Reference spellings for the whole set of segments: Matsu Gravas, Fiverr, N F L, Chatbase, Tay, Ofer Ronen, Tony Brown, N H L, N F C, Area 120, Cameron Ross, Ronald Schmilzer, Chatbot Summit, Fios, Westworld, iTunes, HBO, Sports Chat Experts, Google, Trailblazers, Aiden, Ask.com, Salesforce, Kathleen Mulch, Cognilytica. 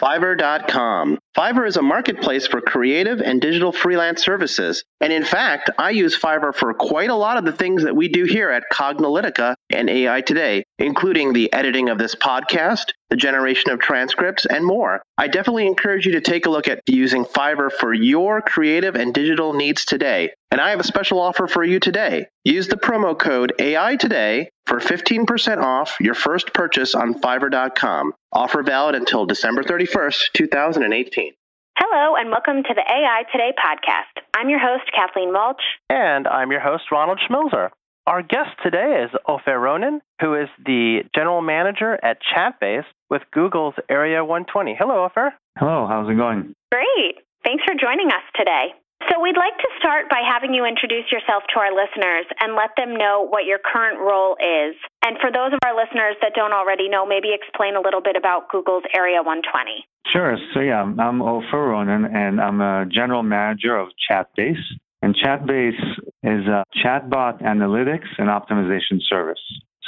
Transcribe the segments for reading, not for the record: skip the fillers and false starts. Fiverr.com. Fiverr is a marketplace for creative and digital freelance services. And in fact, I use Fiverr for quite a lot of the things that we do here at Cognilytica and AI Today, including the editing of this podcast, the generation of transcripts, and more. I definitely encourage you to take a look at using Fiverr for your creative and digital needs today. And I have a special offer for you today. Use the promo code AI Today for 15% off your first purchase on Fiverr.com. Offer valid until December 31st, 2018. Hello, and welcome to the AI Today podcast. I'm your host, Kathleen Mulch. And I'm your host, Ronald Schmilzer. Our guest today is Ofer Ronen, who is the general manager at Chatbase with Google's Area 120. Hello, Ofer. Hello, how's it going? Great. Thanks for joining us today. So we'd like to start by having you introduce yourself to our listeners and let them know what your current role is. And for those of our listeners that don't already know, maybe explain a little bit about Google's Area 120. Sure. So yeah, I'm Ofer Ronen, and I'm a general manager of Chatbase. And Chatbase is a chatbot analytics and optimization service.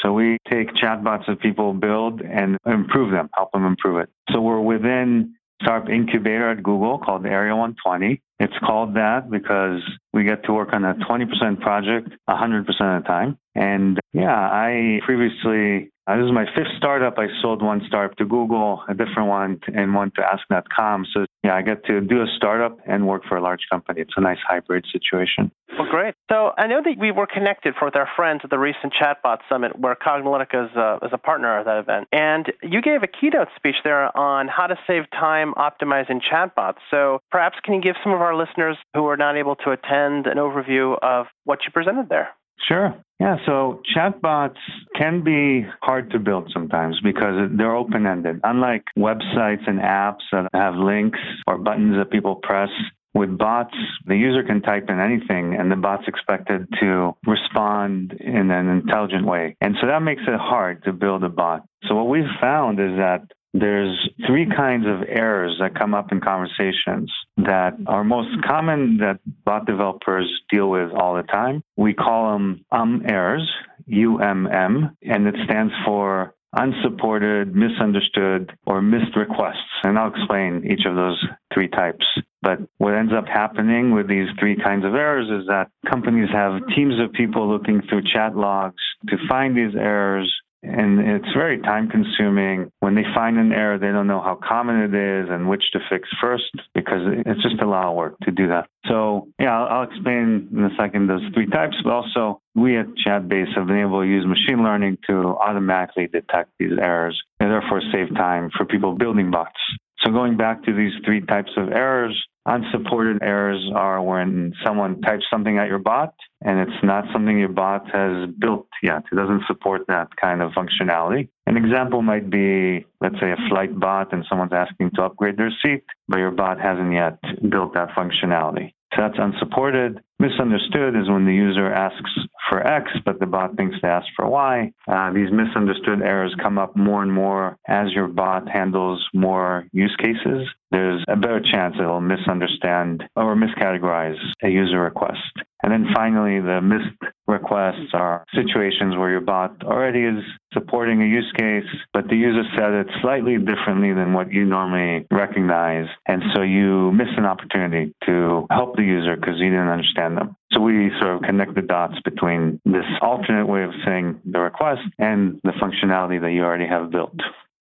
So we take chatbots that people build and improve them, help them improve it. So we're within startup incubator at Google called Area 120. It's called that because we get to work on a 20% project 100% of the time. And yeah, this is my fifth startup. I sold one startup to Google, a different one, and one to Ask.com. So yeah, I get to do a startup and work for a large company. It's a nice hybrid situation. Well, great. So I know that we were connected with our friends at the recent Chatbot Summit, where Cognilytica is a partner at that event. And you gave a keynote speech there on how to save time optimizing chatbots. So perhaps can you give some of our listeners who are not able to attend an overview of what you presented there? Sure. Yeah, so chatbots can be hard to build sometimes because they're open-ended. Unlike websites and apps that have links or buttons that people press, with bots, the user can type in anything and the bot's expected to respond in an intelligent way. And so that makes it hard to build a bot. So what we've found is that there's three kinds of errors that come up in conversations that are most common that bot developers deal with all the time. We call them errors, UMM, and it stands for unsupported, misunderstood, or missed requests. And I'll explain each of those three types. But what ends up happening with these three kinds of errors is that companies have teams of people looking through chat logs to find these errors. And it's very time-consuming. When they find an error, they don't know how common it is and which to fix first because it's just a lot of work to do that. So yeah, I'll explain in a second those three types, but also we at Chatbase have been able to use machine learning to automatically detect these errors and therefore save time for people building bots. So going back to these three types of errors, unsupported errors are when someone types something at your bot and it's not something your bot has built yet. It doesn't support that kind of functionality. An example might be, let's say, a flight bot and someone's asking to upgrade their seat, but your bot hasn't yet built that functionality. So that's unsupported. Misunderstood is when the user asks for X, but the bot thinks they asked for Y. These misunderstood errors come up more and more as your bot handles more use cases. There's a better chance it'll misunderstand or miscategorize a user request. And then finally, the missed requests are situations where your bot already is supporting a use case, but the user said it slightly differently than what you normally recognize. And so you miss an opportunity to help the user because you didn't understand them. So we sort of connect the dots between this alternate way of saying the request and the functionality that you already have built.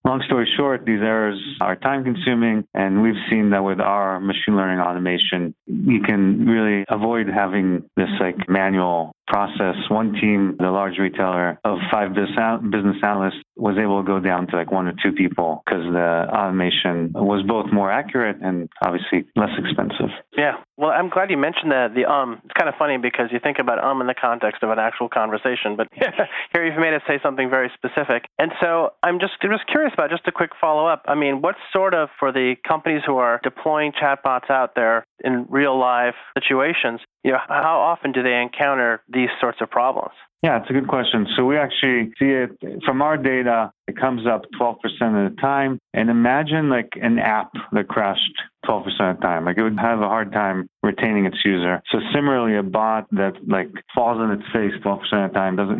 Long story short, these errors are time-consuming, and we've seen that with our machine learning automation, you can really avoid having this manual process. One team, the large retailer of five business analysts, was able to go down to like one or two people because the automation was both more accurate and obviously less expensive. Yeah. Well, I'm glad you mentioned that. It's kind of funny because you think about in the context of an actual conversation, but here you've made us say something very specific. And so I'm just curious about just a quick follow-up. I mean, what sort of, for the companies who are deploying chatbots out there in real life situations, how often do they encounter these sorts of problems? Yeah, it's a good question. So we actually see it from our data, it comes up 12% of the time. And imagine like an app that crashed 12% of the time. Like it would have a hard time retaining its user. So similarly, a bot that like falls on its face 12% of the time, doesn't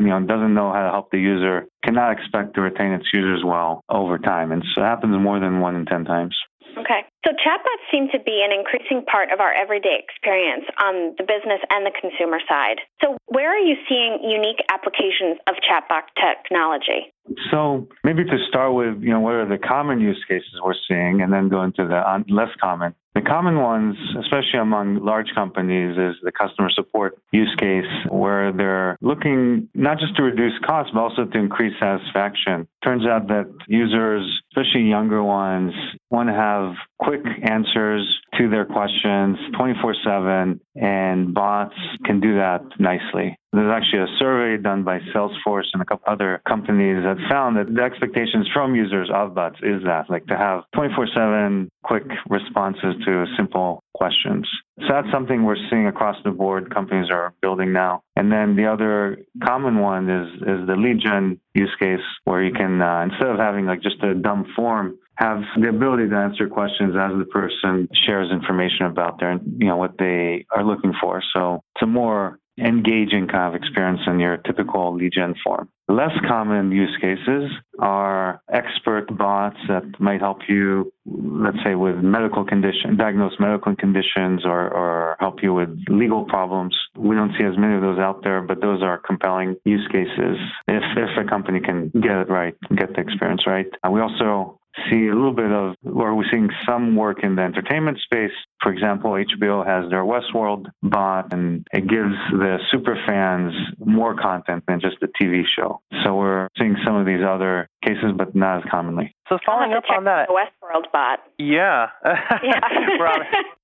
know how to help the user, cannot expect to retain its users well over time. And so it happens more than 1 in 10 times. Okay. So chatbots seem to be an increasing part of our everyday experience on the business and the consumer side. So where are you seeing unique applications of chatbot technology? So maybe to start with, what are the common use cases we're seeing and then go into the less common. The common ones, especially among large companies, is the customer support use case where they're looking not just to reduce costs, but also to increase satisfaction. Turns out that users, especially younger ones, want to have quick answers to their questions 24/7, and bots can do that nicely. There's actually a survey done by Salesforce and a couple other companies that found that the expectations from users of bots is that, like to have 24/7 quick responses to simple questions. So that's something we're seeing across the board companies are building now. And then the other common one is the lead gen use case where you can, instead of having like just a dumb form, have the ability to answer questions as the person shares information about their, what they are looking for. So it's a more engaging kind of experience in your typical lead gen form. Less common use cases are expert bots that might help you, let's say, with medical condition, diagnose medical conditions or help you with legal problems. We don't see as many of those out there, but those are compelling use cases if a company can get it right, get the experience right. And we also see a little bit of where we're seeing some work in the entertainment space. For example, HBO has their Westworld bot, and it gives the super fans more content than just the TV show. So we're seeing some of these other cases, but not as commonly. So following up on that, the Westworld bot. Yeah.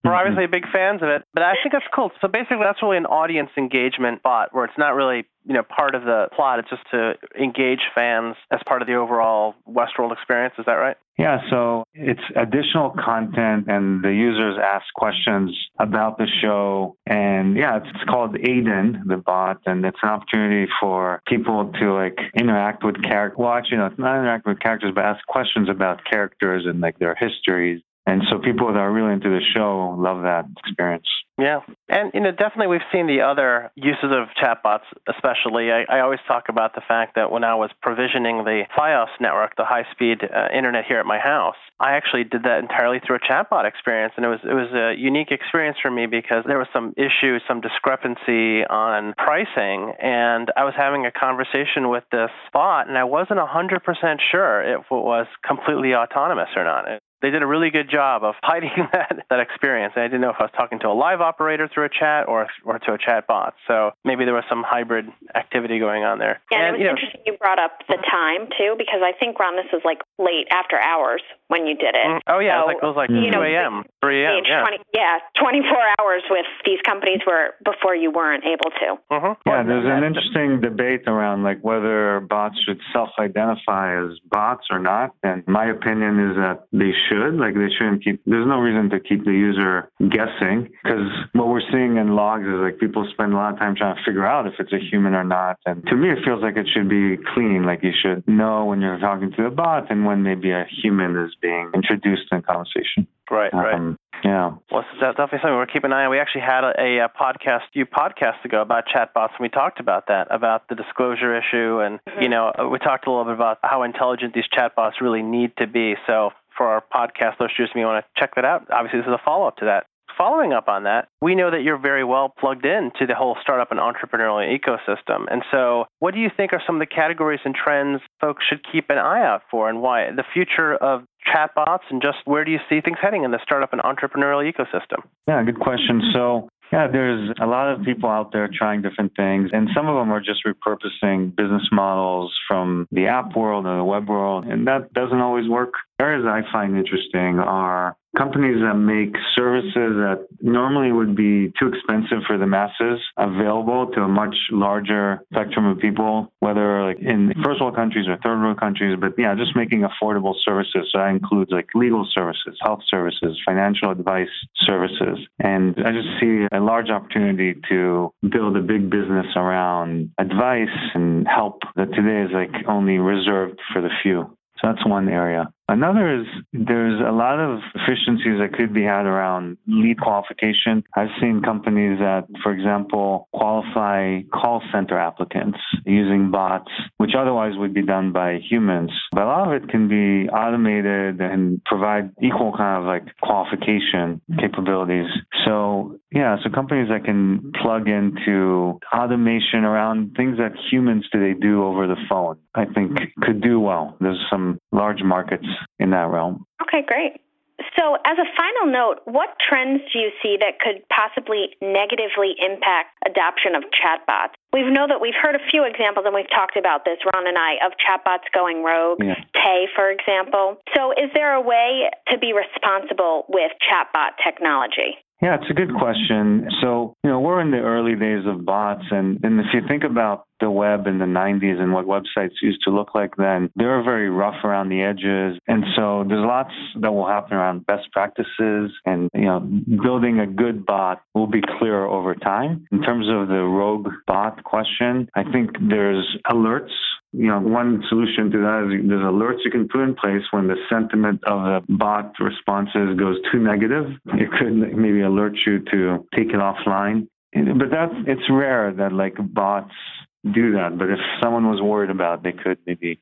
We're obviously big fans of it, but I think that's cool. So basically, that's really an audience engagement bot where it's not really part of the plot. It's just to engage fans as part of the overall Westworld experience. Is that right? Yeah, so it's additional content and the users ask questions about the show. And yeah, it's called Aiden, the bot, and it's an opportunity for people to like interact with characters. Well, actually, no, it's not interact with characters, but ask questions about characters and like their histories. And so people that are really into the show love that experience. Yeah. And, definitely we've seen the other uses of chatbots, especially. I always talk about the fact that when I was provisioning the Fios network, the high-speed internet here at my house, I actually did that entirely through a chatbot experience. And it was a unique experience for me because there was some issue, some discrepancy on pricing. And I was having a conversation with this bot, and I wasn't 100% sure if it was completely autonomous or not. They did a really good job of hiding that experience. And I didn't know if I was talking to a live operator through a chat or to a chat bot. So maybe there was some hybrid activity going on there. Yeah, and it was interesting you brought up the time, too, because I think, Ron, this was like late after hours when you did it. Oh, yeah. So, it was like 2 a.m., 3 a.m. Yeah. 24 hours with these companies where before you weren't able to. Mm-hmm. Yeah, there's an interesting debate around like whether bots should self-identify as bots or not. And my opinion is that they should. Like they shouldn't keep, there's no reason to keep the user guessing because what we're seeing in logs is like people spend a lot of time trying to figure out if it's a human or not. And to me, it feels like it should be clean. Like you should know when you're talking to a bot and when maybe a human is being introduced in conversation. Right. Yeah. Well, that's definitely something we're keeping an eye on. We actually had a podcast, a few podcasts ago about chatbots, and we talked about that, about the disclosure issue. And, we talked a little bit about how intelligent these chatbots really need to be. So for our podcast listeners, if you want to check that out, obviously this is a follow-up to that. Following up on that, we know that you're very well plugged in to the whole startup and entrepreneurial ecosystem. And so what do you think are some of the categories and trends folks should keep an eye out for and why? The future of chatbots and just where do you see things heading in the startup and entrepreneurial ecosystem? Yeah, good question. So Yeah, there's a lot of people out there trying different things, and some of them are just repurposing business models from the app world or the web world, and that doesn't always work. Areas I find interesting are companies that make services that normally would be too expensive for the masses available to a much larger spectrum of people, whether like in first world countries or third world countries, but yeah, just making affordable services. So that includes like legal services, health services, financial advice services. And I just see a large opportunity to build a big business around advice and help that today is like only reserved for the few. So that's one area. Another is there's a lot of efficiencies that could be had around lead qualification. I've seen companies that, for example, qualify call center applicants using bots, which otherwise would be done by humans. But a lot of it can be automated and provide equal kind of like qualification capabilities. So yeah, so companies that can plug into automation around things that humans today do over the phone, I think could do well. There's some large markets in that realm. Okay, great. So as a final note, what trends do you see that could possibly negatively impact adoption of chatbots? We know that we've heard a few examples, and we've talked about this, Ron and I, of chatbots going rogue, yeah. Tay, for example. So is there a way to be responsible with chatbot technology? Yeah, it's a good question. So, we're in the early days of bots. And if you think about the web in the 90s and what websites used to look like then, they were very rough around the edges. And so there's lots that will happen around best practices. And, building a good bot will be clearer over time. In terms of the rogue bot question, I think there's alerts. One solution to that is there's alerts you can put in place when the sentiment of the bot responses goes too negative. It could maybe alert you to take it offline. But it's rare that like bots do that. But if someone was worried about it, they could maybe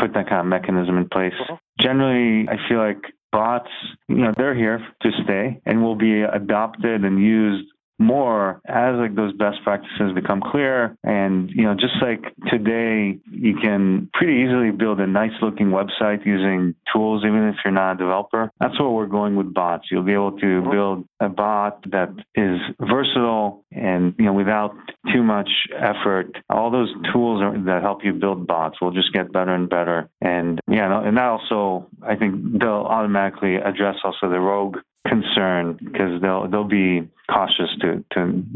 put that kind of mechanism in place. Generally, I feel like bots, they're here to stay and will be adopted and used more as like those best practices become clear. And, just like today, you can pretty easily build a nice looking website using tools, even if you're not a developer. That's where we're going with bots. You'll be able to build a bot that is versatile and, without too much effort. All those tools that help you build bots will just get better and better. And, and that also, I think they'll automatically address also the rogue concern, because they'll be cautious to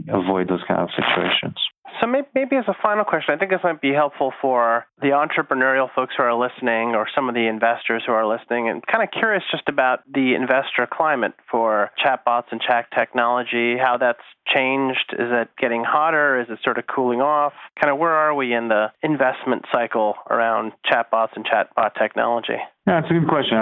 avoid those kind of situations. So maybe as a final question, I think this might be helpful for the entrepreneurial folks who are listening or some of the investors who are listening, and kind of curious just about the investor climate for chatbots and chat technology, how that's changed. Is it getting hotter? Is it sort of cooling off? Kind of where are we in the investment cycle around chatbots and chatbot technology? Yeah, it's a good question.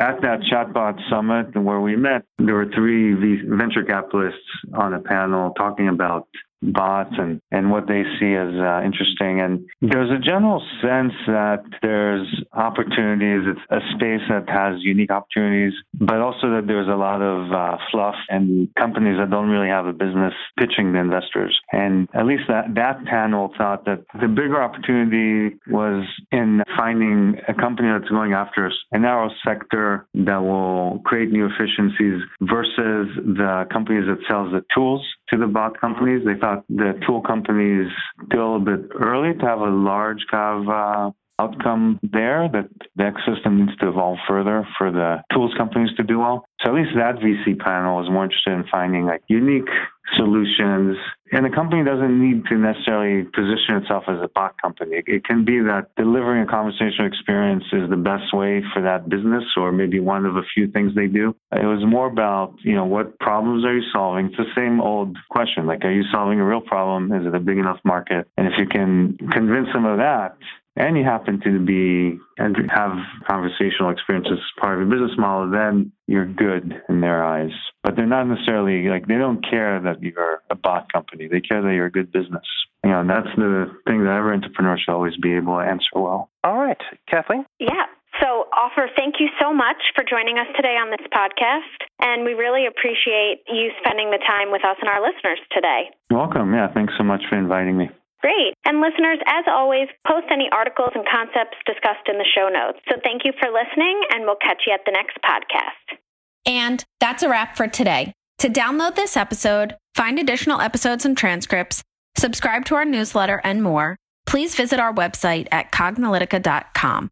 At that Chatbot Summit where we met, there were three venture capitalists on a panel talking about bots and what they see as interesting. And there's a general sense that there's opportunities. It's a space that has unique opportunities, but also that there's a lot of fluff and companies that don't really have a business pitching the investors. And at least that panel thought that the bigger opportunity was in finding a company that's going after a narrow sector that will create new efficiencies versus the companies that sells the tools to the bot companies. They thought the tool companies still a bit early to have a large kind of outcome there, that the ecosystem needs to evolve further for the tools companies to do well. So at least that VC panel is more interested in finding like unique solutions. And the company doesn't need to necessarily position itself as a bot company. It can be that delivering a conversational experience is the best way for that business, or maybe one of a few things they do. It was more about, what problems are you solving? It's the same old question. Like, are you solving a real problem? Is it a big enough market? And if you can convince them of that, and you happen to be and have conversational experiences as part of your business model, then you're good in their eyes. But they're not necessarily like, they don't care that you're a bot company. They care that you're a good business. And that's the thing that every entrepreneur should always be able to answer well. All right, Kathleen? Yeah. So, Ofer, thank you so much for joining us today on this podcast. And we really appreciate you spending the time with us and our listeners today. You're welcome. Yeah, thanks so much for inviting me. Great. And listeners, as always, post any articles and concepts discussed in the show notes. So thank you for listening, and we'll catch you at the next podcast. And that's a wrap for today. To download this episode, find additional episodes and transcripts, subscribe to our newsletter, and more, please visit our website at Cognilytica.com.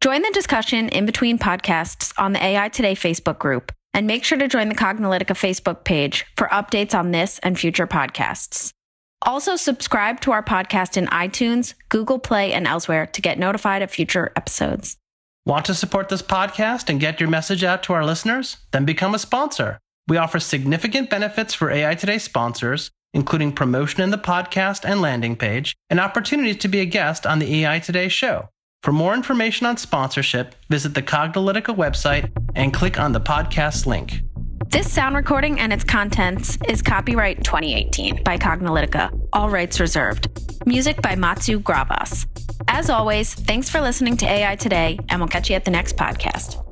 Join the discussion in between podcasts on the AI Today Facebook group, and make sure to join the Cognilytica Facebook page for updates on this and future podcasts. Also, subscribe to our podcast in iTunes, Google Play, and elsewhere to get notified of future episodes. Want to support this podcast and get your message out to our listeners? Then become a sponsor. We offer significant benefits for AI Today sponsors, including promotion in the podcast and landing page, and opportunities to be a guest on the AI Today show. For more information on sponsorship, visit the Cognilytica website and click on the podcast link. This sound recording and its contents is copyright 2018 by Cognilytica, all rights reserved. Music by Matsu Gravas. As always, thanks for listening to AI Today, and we'll catch you at the next podcast.